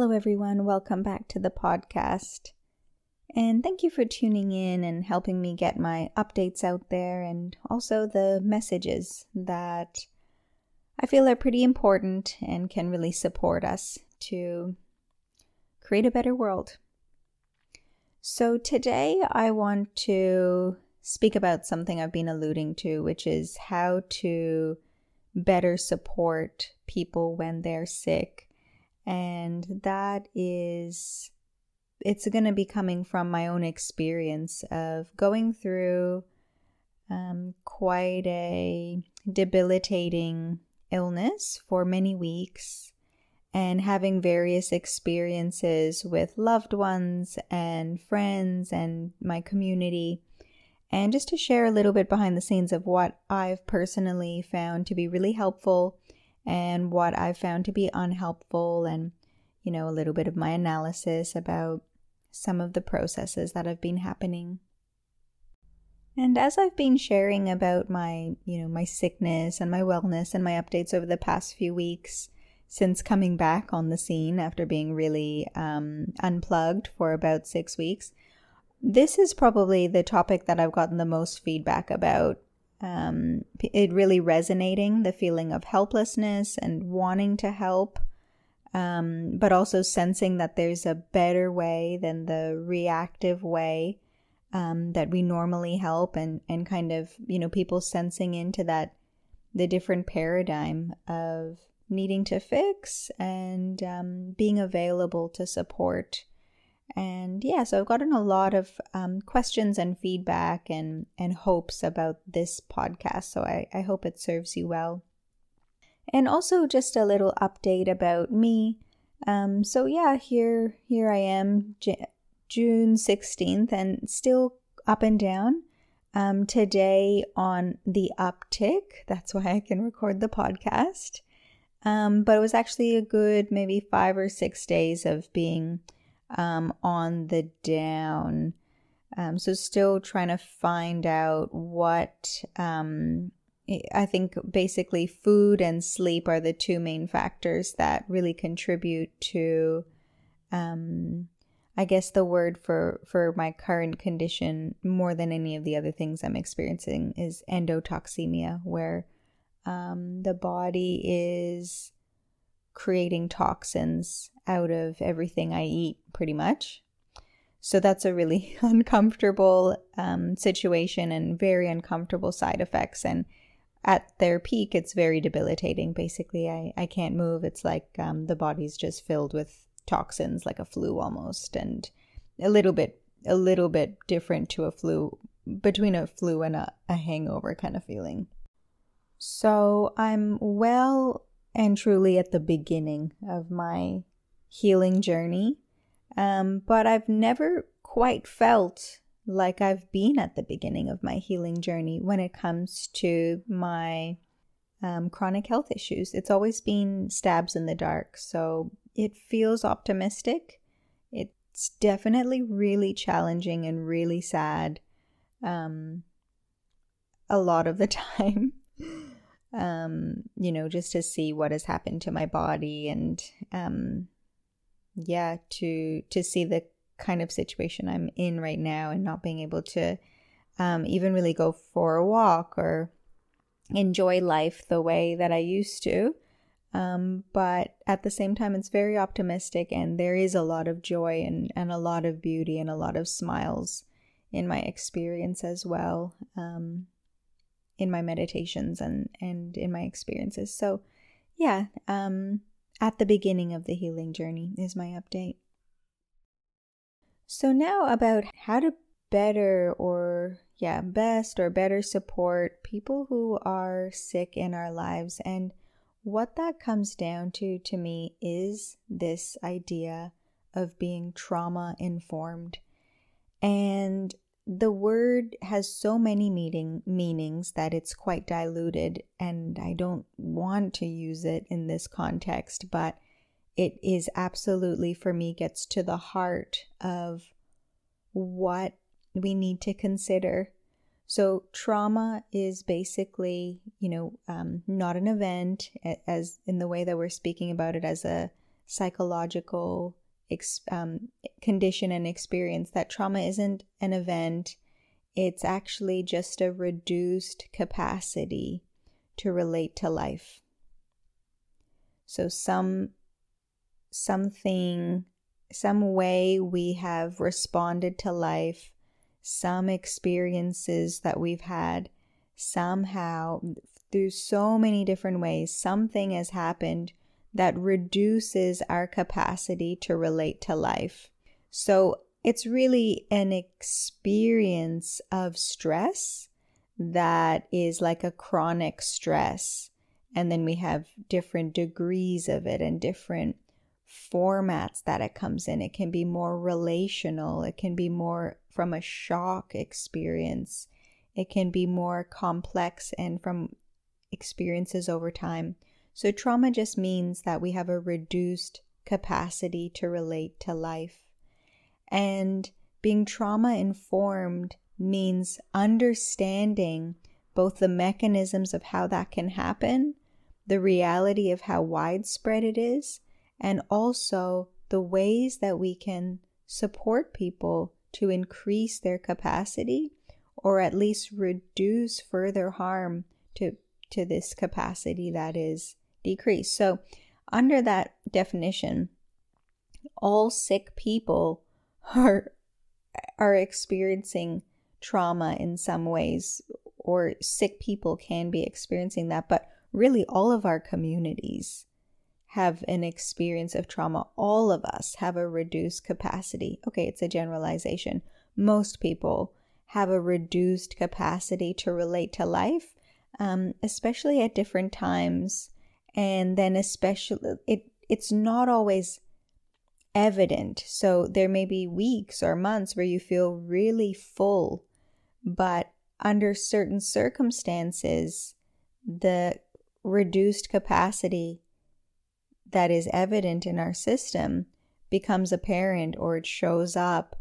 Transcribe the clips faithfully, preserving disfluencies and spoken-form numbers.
Hello everyone, welcome back to the podcast, and thank you for tuning in and helping me get my updates out there, and also the messages that I feel are pretty important and can really support us to create a better world. So today I want to speak about something I've been alluding to, which is how to better support people when they're sick. And that is, it's going to be coming from my own experience of going through um, quite a debilitating illness for many weeks and having various experiences with loved ones and friends and my community. And just to share a little bit behind the scenes of what I've personally found to be really helpful and what I found to be unhelpful, and, you know, a little bit of my analysis about some of the processes that have been happening. And as I've been sharing about my, you know, my sickness and my wellness and my updates over the past few weeks since coming back on the scene after being really um, unplugged for about six weeks, this is probably the topic that I've gotten the most feedback about. Um, it really resonating, the feeling of helplessness and wanting to help, um, but also sensing that there's a better way than the reactive way um, that we normally help, and, and kind of, you know, people sensing into that, the different paradigm of needing to fix and um, being available to support. And yeah, so I've gotten a lot of um, questions and feedback and, and hopes about this podcast. So I, I hope it serves you well. And also just a little update about me. Um, so yeah, here here I am, J- June sixteenth, and still up and down. Um, today on the uptick. That's why I can record the podcast. Um, but it was actually a good maybe five or six days of being Um, on the down. Um, so still trying to find out what, um, I think basically food and sleep are the two main factors that really contribute to, um, I guess the word for, for my current condition more than any of the other things I'm experiencing is endotoxemia, where um, the body is creating toxins out of everything I eat, pretty much. So that's a really uncomfortable um, situation and very uncomfortable side effects. And at their peak, it's very debilitating. Basically, I, I can't move. It's like um, the body's just filled with toxins, like a flu almost, and a little bit, a little bit different to a flu, between a flu and a, a hangover kind of feeling. So I'm well and truly at the beginning of my healing journey, um, but I've never quite felt like I've been at the beginning of my healing journey when it comes to my um, chronic health issues. It's always been stabs in the dark, so it feels optimistic. It's definitely really challenging and really sad um, a lot of the time. um, you know, just to see what has happened to my body, and um, yeah, to to see the kind of situation I'm in right now, and not being able to um, even really go for a walk or enjoy life the way that I used to. Um, but at the same time, it's very optimistic, and there is a lot of joy and, and a lot of beauty and a lot of smiles in my experience as well, um, in my meditations and, and in my experiences. So yeah, um, at the beginning of the healing journey is my update. So now about how to better or, yeah, best or better support people who are sick in our lives. And what that comes down to, to me, is this idea of being trauma informed. And the word has so many meaning, meanings that it's quite diluted, and I don't want to use it in this context, but it is absolutely, for me, gets to the heart of what we need to consider. So trauma is basically, you know, um, not an event, as in the way that we're speaking about it as a psychological ex- um, condition and experience, that trauma isn't an event. It's actually just a reduced capacity to relate to life. So some something, some way we have responded to life, some experiences that we've had, somehow through so many different ways, something has happened that reduces our capacity to relate to life. So it's really an experience of stress that is like a chronic stress. And then we have different degrees of it and different formats that it comes in. It can be more relational. It can be more from a shock experience. It can be more complex and from experiences over time. So trauma just means that we have a reduced capacity to relate to life. And being trauma-informed means understanding both the mechanisms of how that can happen, the reality of how widespread it is, and also the ways that we can support people to increase their capacity or at least reduce further harm to, to this capacity that is decreased. So under that definition, all sick people are are experiencing trauma in some ways, or sick people can be experiencing that, but really all of our communities have an experience of trauma. All of us have a reduced capacity. Okay, it's a generalization. Most people have a reduced capacity to relate to life, um, especially at different times. And then especially, it it's not always evident. So there may be weeks or months where you feel really full, but under certain circumstances, the reduced capacity that is evident in our system becomes apparent, or it shows up.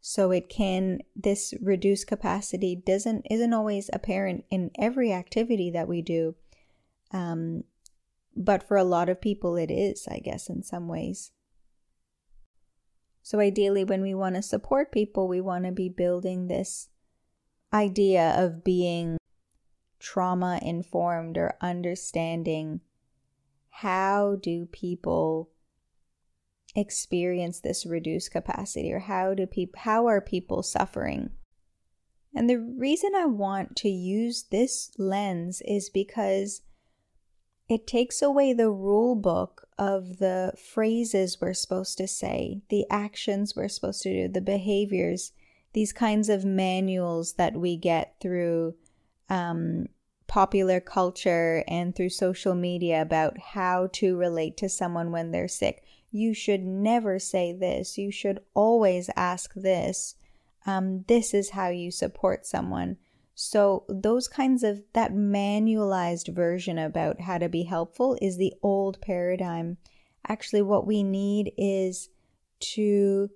So it can, this reduced capacity doesn't, isn't always apparent in every activity that we do. Um, but for a lot of people it is, I guess, in some ways. So ideally, when we want to support people, we want to be building this idea of being trauma-informed, or understanding how do people experience this reduced capacity, or how do people how are people suffering. And the reason I want to use this lens is because it takes away the rule book of the phrases we're supposed to say, the actions we're supposed to do, the behaviors, these kinds of manuals that we get through um popular culture and through social media about how to relate to someone when they're sick. You should never say this. You should always ask this. Um, this is how you support someone. So those kinds of, that manualized version about how to be helpful is the old paradigm. Actually, what we need is to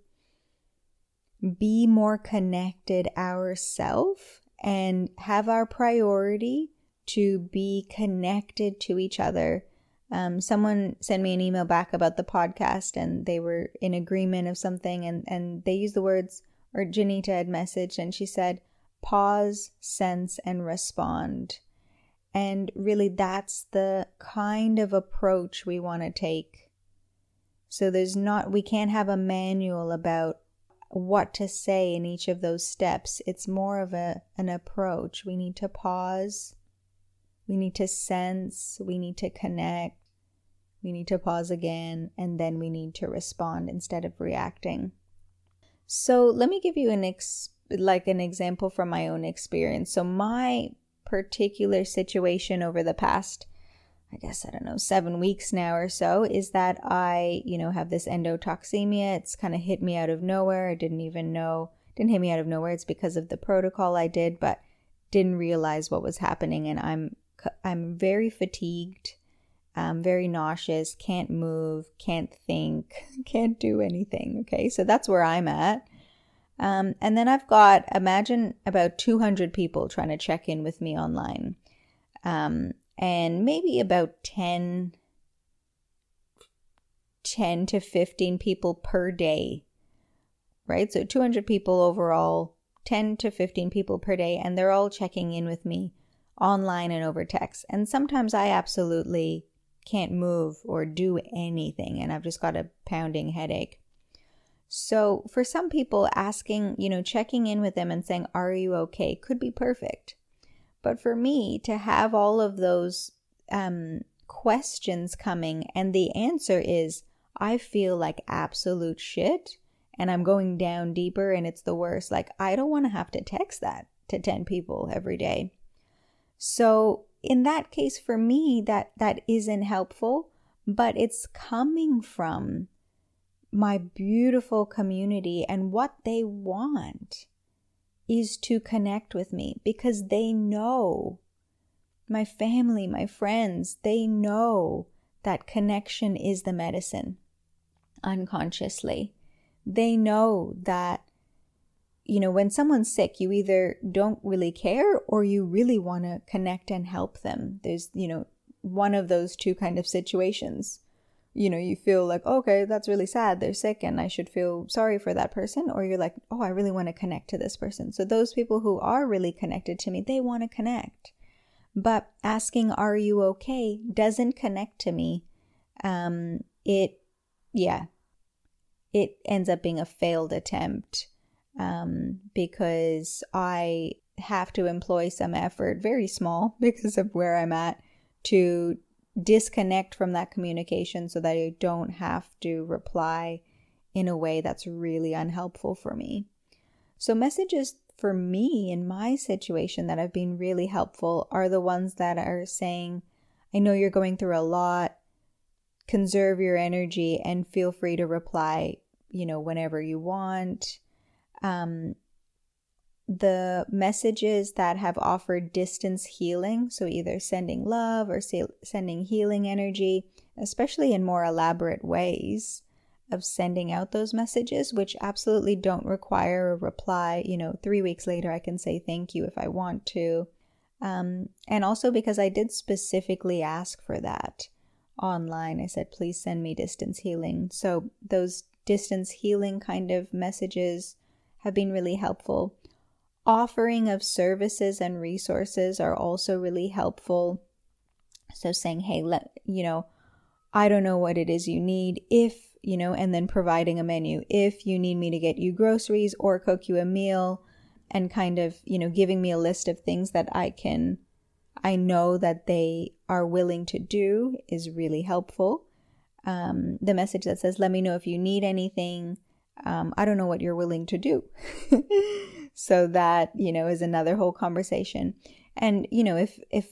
be more connected ourselves and have our priority to be connected to each other. Um, someone sent me an email back about the podcast, and they were in agreement of something, and, and they used the words, or Janita had messaged, and she said, pause, sense, and respond. And really, that's the kind of approach we want to take. So there's not, we can't have a manual about what to say in each of those steps. It's more of a an approach. We need to pause. We need to sense, we need to connect, we need to pause again, and then we need to respond instead of reacting. So let me give you an ex- like an example from my own experience. So my particular situation over the past, I guess, I don't know, seven weeks now or so, is that I, you know, have this endotoxemia. It's kind of hit me out of nowhere. I didn't even know, didn't hit me out of nowhere. It's because of the protocol I did, but didn't realize what was happening, and I'm I'm very fatigued, um, very nauseous, can't move, can't think, can't do anything. Okay, so that's where I'm at. Um, and then I've got, imagine about two hundred people trying to check in with me online. Um, and maybe about 10, ten to fifteen people per day, right? So two hundred people overall, ten to fifteen people per day, and they're all checking in with me online and over text. And sometimes I absolutely can't move or do anything, and I've just got a pounding headache. So for some people, asking, you know, checking in with them and saying, "Are you okay?" could be perfect. But for me to have all of those um, questions coming, and the answer is, I feel like absolute shit and I'm going down deeper and it's the worst. Like, I don't want to have to text that to ten people every day. So in that case, for me, that, that isn't helpful, but it's coming from my beautiful community, and what they want is to connect with me because they know, my family, my friends, they know that connection is the medicine unconsciously. They know that, you know, when someone's sick, you either don't really care or you really want to connect and help them. There's, you know, one of those two kind of situations. You know, you feel like, okay, that's really sad, they're sick and I should feel sorry for that person. Or you're like, oh, I really want to connect to this person. So those people who are really connected to me, they want to connect. But asking, "Are you okay?" doesn't connect to me. Um, it, yeah, it ends up being a failed attempt um, because I have to employ some effort, very small because of where I'm at, to disconnect from that communication so that I don't have to reply in a way that's really unhelpful for me. So messages for me in my situation that have been really helpful are the ones that are saying, I know you're going through a lot, conserve your energy and feel free to reply, you know, whenever you want. Um, the messages that have offered distance healing, so either sending love or say, sending healing energy, especially in more elaborate ways of sending out those messages, which absolutely don't require a reply. You know, three weeks later, I can say thank you if I want to. Um, and also because I did specifically ask for that online, I said, please send me distance healing. So those distance healing kind of messages have been really helpful. Offering of services and resources are also really helpful. So saying, hey, let, you know, I don't know what it is you need, if, you know, and then providing a menu. If you need me to get you groceries or cook you a meal, and kind of, you know, giving me a list of things that I can, I know that they are willing to do is really helpful. Um, the message that says, let me know if you need anything. Um, I don't know what you're willing to do. So that, you know, is another whole conversation. And, you know, if, if,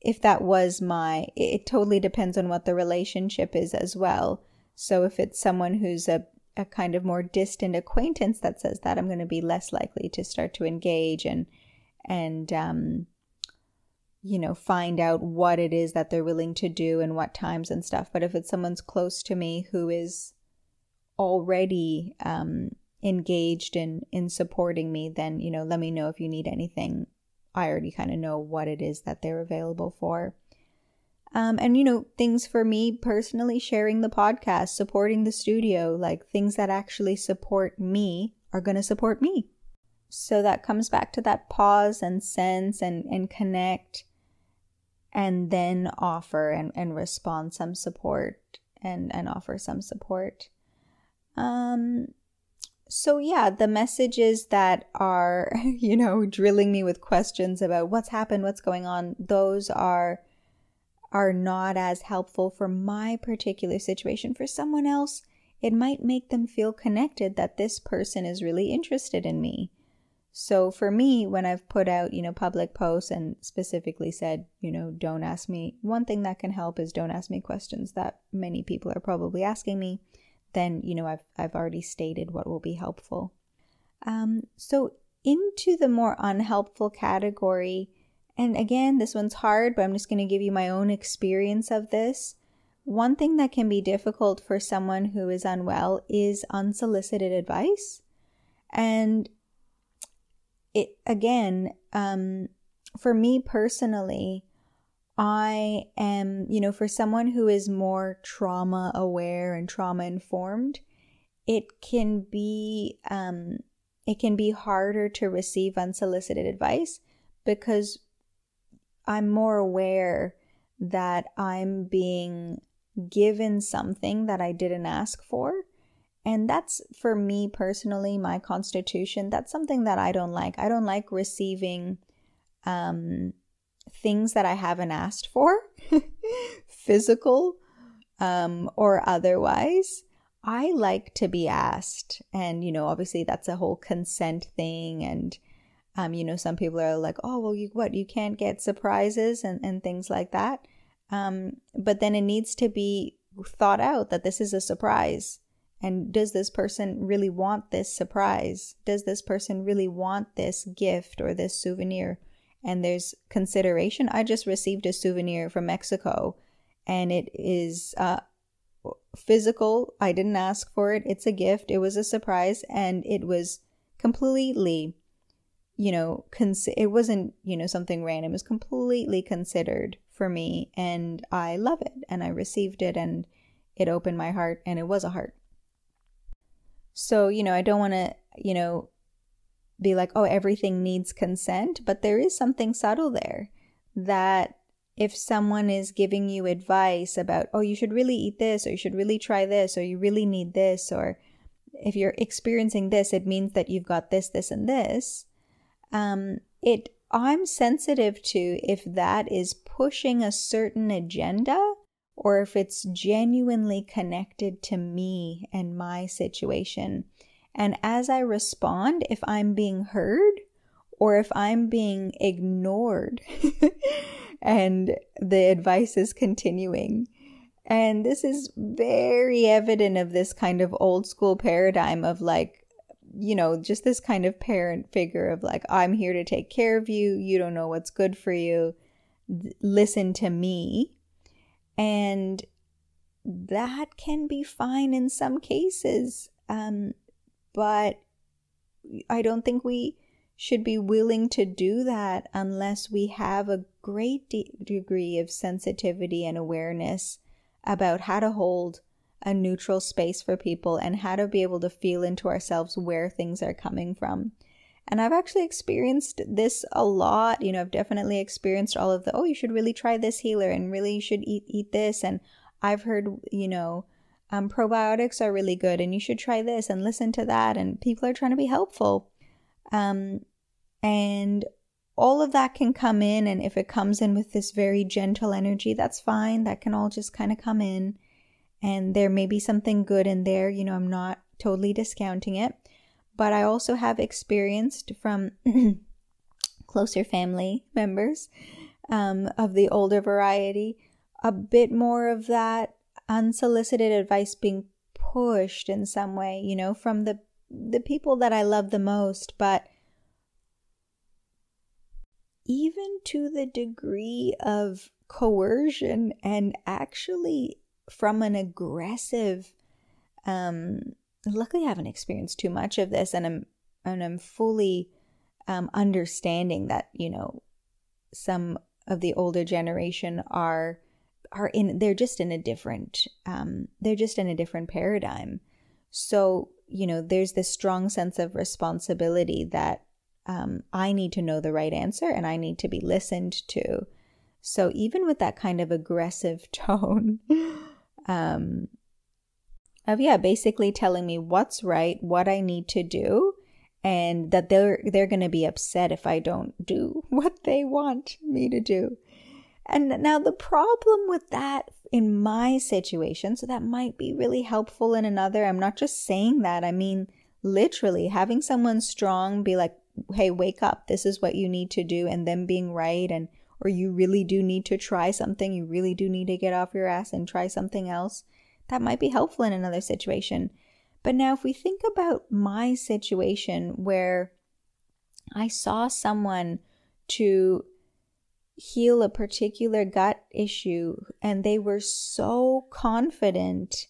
if that was my, it totally depends on what the relationship is as well. So if it's someone who's a, a kind of more distant acquaintance that says that, I'm going to be less likely to start to engage and, and, um, you know, find out what it is that they're willing to do and what times and stuff. But if it's someone's close to me who is already, um, engaged in in supporting me, then, you know, let me know if you need anything. I already kind of know what it is that they're available for. Um, and, you know, things for me personally, sharing the podcast, supporting the studio, like things that actually support me are going to support me. So that comes back to that pause and sense and, and connect, and then offer and, and respond some support and, and offer some support. Um... So yeah, the messages that are, you know, drilling me with questions about what's happened, what's going on, those are are not as helpful for my particular situation. For someone else, it might make them feel connected that this person is really interested in me. So for me, when I've put out, you know, public posts and specifically said, you know, don't ask me, one thing that can help is don't ask me questions that many people are probably asking me. Then, you know, I've I've already stated what will be helpful. Um, so into the more unhelpful category, and again, this one's hard, but I'm just going to give you my own experience of this. One thing that can be difficult for someone who is unwell is unsolicited advice. And it, again, um, for me personally, I am, you know, for someone who is more trauma aware and trauma informed, it can be, um, it can be harder to receive unsolicited advice because I'm more aware that I'm being given something that I didn't ask for. And that's, for me personally, my constitution, that's something that I don't like. I don't like receiving um, things that I haven't asked for, physical um, or otherwise. I like to be asked. And, you know, obviously that's a whole consent thing. And, um, you know, some people are like, oh, well, you what, you can't get surprises and, and things like that. Um, but then it needs to be thought out that this is a surprise. And does this person really want this surprise? Does this person really want this gift or this souvenir? And there's consideration. I just received a souvenir from Mexico and it is uh, physical. I didn't ask for it. It's a gift. It was a surprise. And it was completely, you know, cons- it wasn't, you know, something random. It was completely considered for me. And I love it. And I received it and it opened my heart and it was a heart. So, you know, I don't want to, you know, be like, oh, everything needs consent. But there is something subtle there that if someone is giving you advice about, oh, you should really eat this, or you should really try this, or you really need this, or if you're experiencing this, it means that you've got this, this, and this. Um, it I'm sensitive to if that is pushing a certain agenda, or if it's genuinely connected to me and my situation. And as I respond, if I'm being heard or if I'm being ignored and the advice is continuing. And this is very evident of this kind of old school paradigm of like, you know, just this kind of parent figure of like, I'm here to take care of you. You don't know what's good for you. Listen to me. And that can be fine in some cases, um, but I don't think we should be willing to do that unless we have a great de- degree of sensitivity and awareness about how to hold a neutral space for people and how to be able to feel into ourselves where things are coming from. And I've actually experienced this a lot. You know, I've definitely experienced all of the, oh, you should really try this healer and really you should eat eat this. And I've heard, you know, um, probiotics are really good and you should try this and listen to that. And people are trying to be helpful. Um, and all of that can come in. And if it comes in with this very gentle energy, that's fine. That can all just kind of come in. And there may be something good in there. You know, I'm not totally discounting it. But I also have experienced from closer family members um, of the older variety, a bit more of that unsolicited advice being pushed in some way, you know, from the, the people that I love the most. But even to the degree of coercion and actually from an aggressive um luckily, I haven't experienced too much of this, and I'm and I'm fully um, understanding that, you know, some of the older generation are are in they're just in a different um, they're just in a different paradigm. So, you know, there's this strong sense of responsibility that um, I need to know the right answer and I need to be listened to. So even with that kind of aggressive tone. um, Of yeah, basically telling me what's right, what I need to do, and that they're they're going to be upset if I don't do what they want me to do. And now the problem with that in my situation, so that might be really helpful in another. I'm not just saying that. I mean, literally having someone strong be like, "Hey, wake up! This is what you need to do," and them being right, and or you really do need to try something. You really do need to get off your ass and try something else. That might be helpful in another situation. But now if we think about my situation where I saw someone to heal a particular gut issue and they were so confident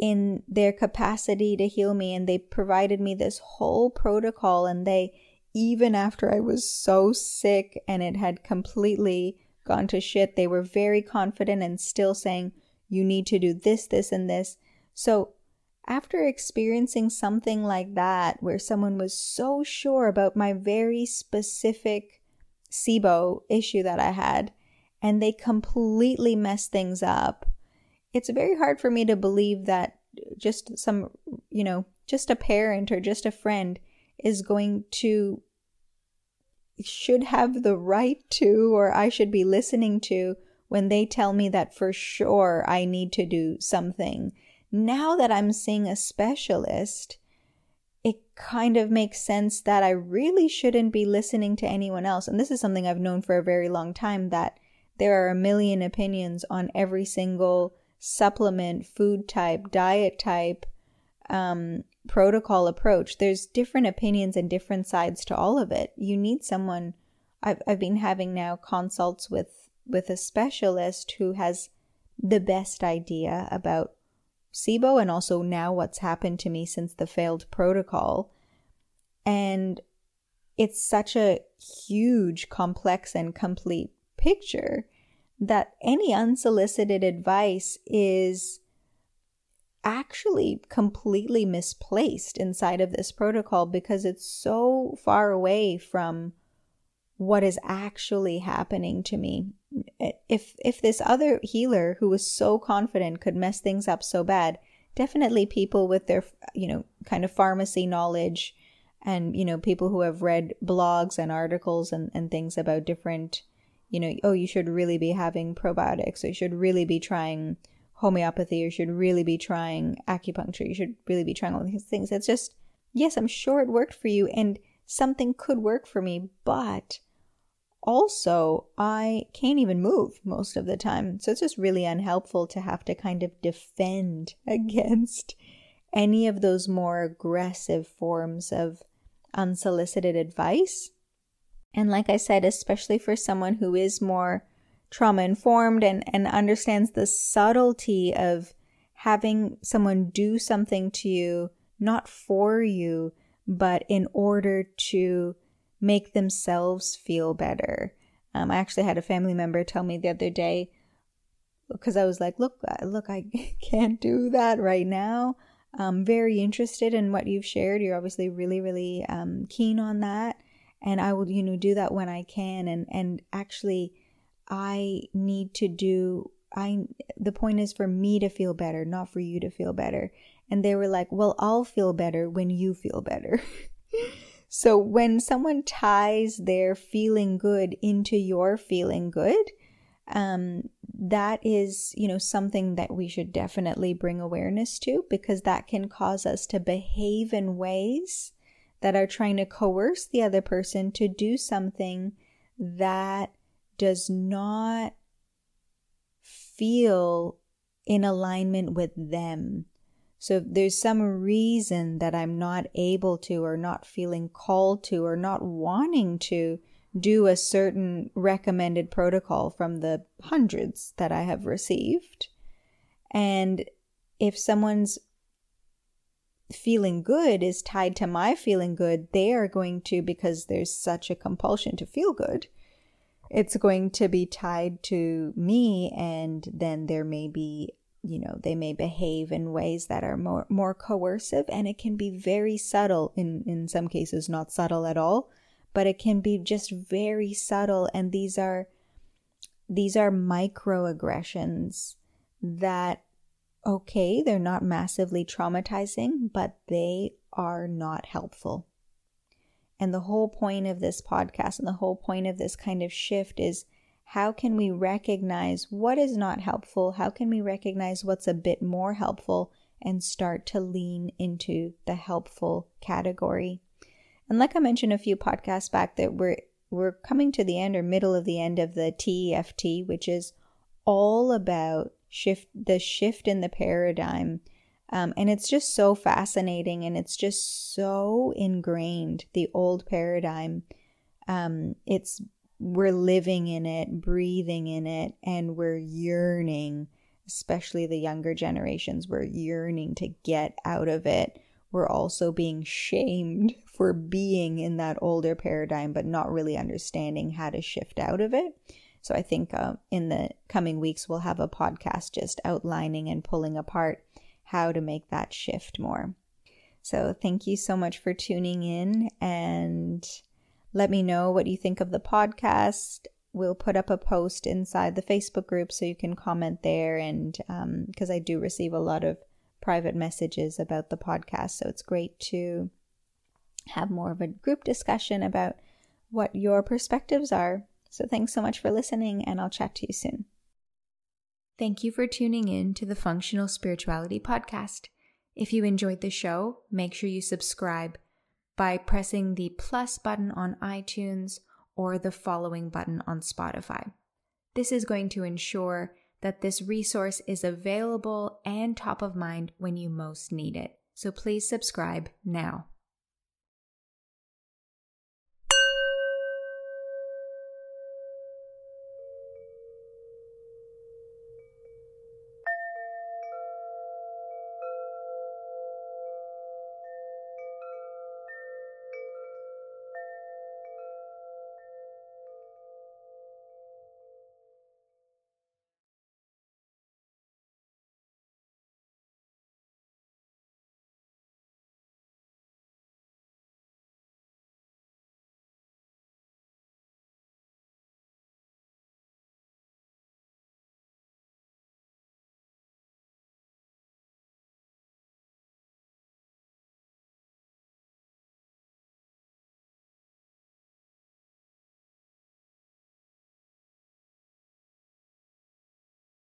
in their capacity to heal me and they provided me this whole protocol and they, even after I was so sick and it had completely gone to shit. They were very confident and still saying, you need to do this, this, and this. So after experiencing something like that, where someone was so sure about my very specific S I B O issue that I had, and they completely messed things up, it's very hard for me to believe that just some, you know, just a parent or just a friend is going to, should have the right to, or I should be listening to when they tell me that for sure I need to do something. Now that I'm seeing a specialist, it kind of makes sense that I really shouldn't be listening to anyone else. And this is something I've known for a very long time, that there are a million opinions on every single supplement, food type, diet type, um, protocol approach. There's different opinions and different sides to all of it. You need someone. I've, I've been having now consults with, with a specialist who has the best idea about S I B O and also now what's happened to me since the failed protocol. And it's such a huge, complex and complete picture that any unsolicited advice is actually completely misplaced inside of this protocol, because it's so far away from what is actually happening to me. If if this other healer who was so confident could mess things up so bad, definitely people with their, you know, kind of pharmacy knowledge and, you know, people who have read blogs and articles and, and things about different, you know, oh, you should really be having probiotics, or you should really be trying homeopathy, or you should really be trying acupuncture, you should really be trying all these things. It's just, yes, I'm sure it worked for you and something could work for me, but also, I can't even move most of the time. So it's just really unhelpful to have to kind of defend against any of those more aggressive forms of unsolicited advice. And like I said, especially for someone who is more trauma-informed and, and understands the subtlety of having someone do something to you, not for you, but in order to make themselves feel better. Um, I actually had a family member tell me the other day, because I was like, look, look, I can't do that right now. I'm very interested in what you've shared. You're obviously really, really um, keen on that. And I will, you know, do that when I can. And, and actually, I need to do, I, the point is for me to feel better, not for you to feel better. And they were like, well, I'll feel better when you feel better. So when someone ties their feeling good into your feeling good, um, that is, you know, something that we should definitely bring awareness to, because that can cause us to behave in ways that are trying to coerce the other person to do something that does not feel in alignment with them. So if there's some reason that I'm not able to, or not feeling called to, or not wanting to do a certain recommended protocol from the hundreds that I have received, and if someone's feeling good is tied to my feeling good, they are going to, because there's such a compulsion to feel good, it's going to be tied to me, and then there may be, you know, they may behave in ways that are more, more coercive, and it can be very subtle, in, in some cases not subtle at all, but it can be just very subtle. And these are, these are microaggressions that, okay, they're not massively traumatizing, but they are not helpful. And the whole point of this podcast and the whole point of this kind of shift is, how can we recognize what is not helpful? How can we recognize what's a bit more helpful and start to lean into the helpful category? And like I mentioned a few podcasts back, that we're, we're coming to the end or middle of the end of the T E F T, which is all about shift, the shift in the paradigm. Um, and it's just so fascinating, and it's just so ingrained, the old paradigm. Um, it's We're living in it, breathing in it, and we're yearning, especially the younger generations, we're yearning to get out of it. We're also being shamed for being in that older paradigm, but not really understanding how to shift out of it. So I think uh, in the coming weeks, we'll have a podcast just outlining and pulling apart how to make that shift more. So thank you so much for tuning in, and let me know what you think of the podcast. We'll put up a post inside the Facebook group so you can comment there, and um, because I do receive a lot of private messages about the podcast. So it's great to have more of a group discussion about what your perspectives are. So thanks so much for listening, and I'll chat to you soon. Thank you for tuning in to the Functional Spirituality Podcast. If you enjoyed the show, make sure you subscribe by pressing the plus button on iTunes or the following button on Spotify. This is going to ensure that this resource is available and top of mind when you most need it. So please subscribe now.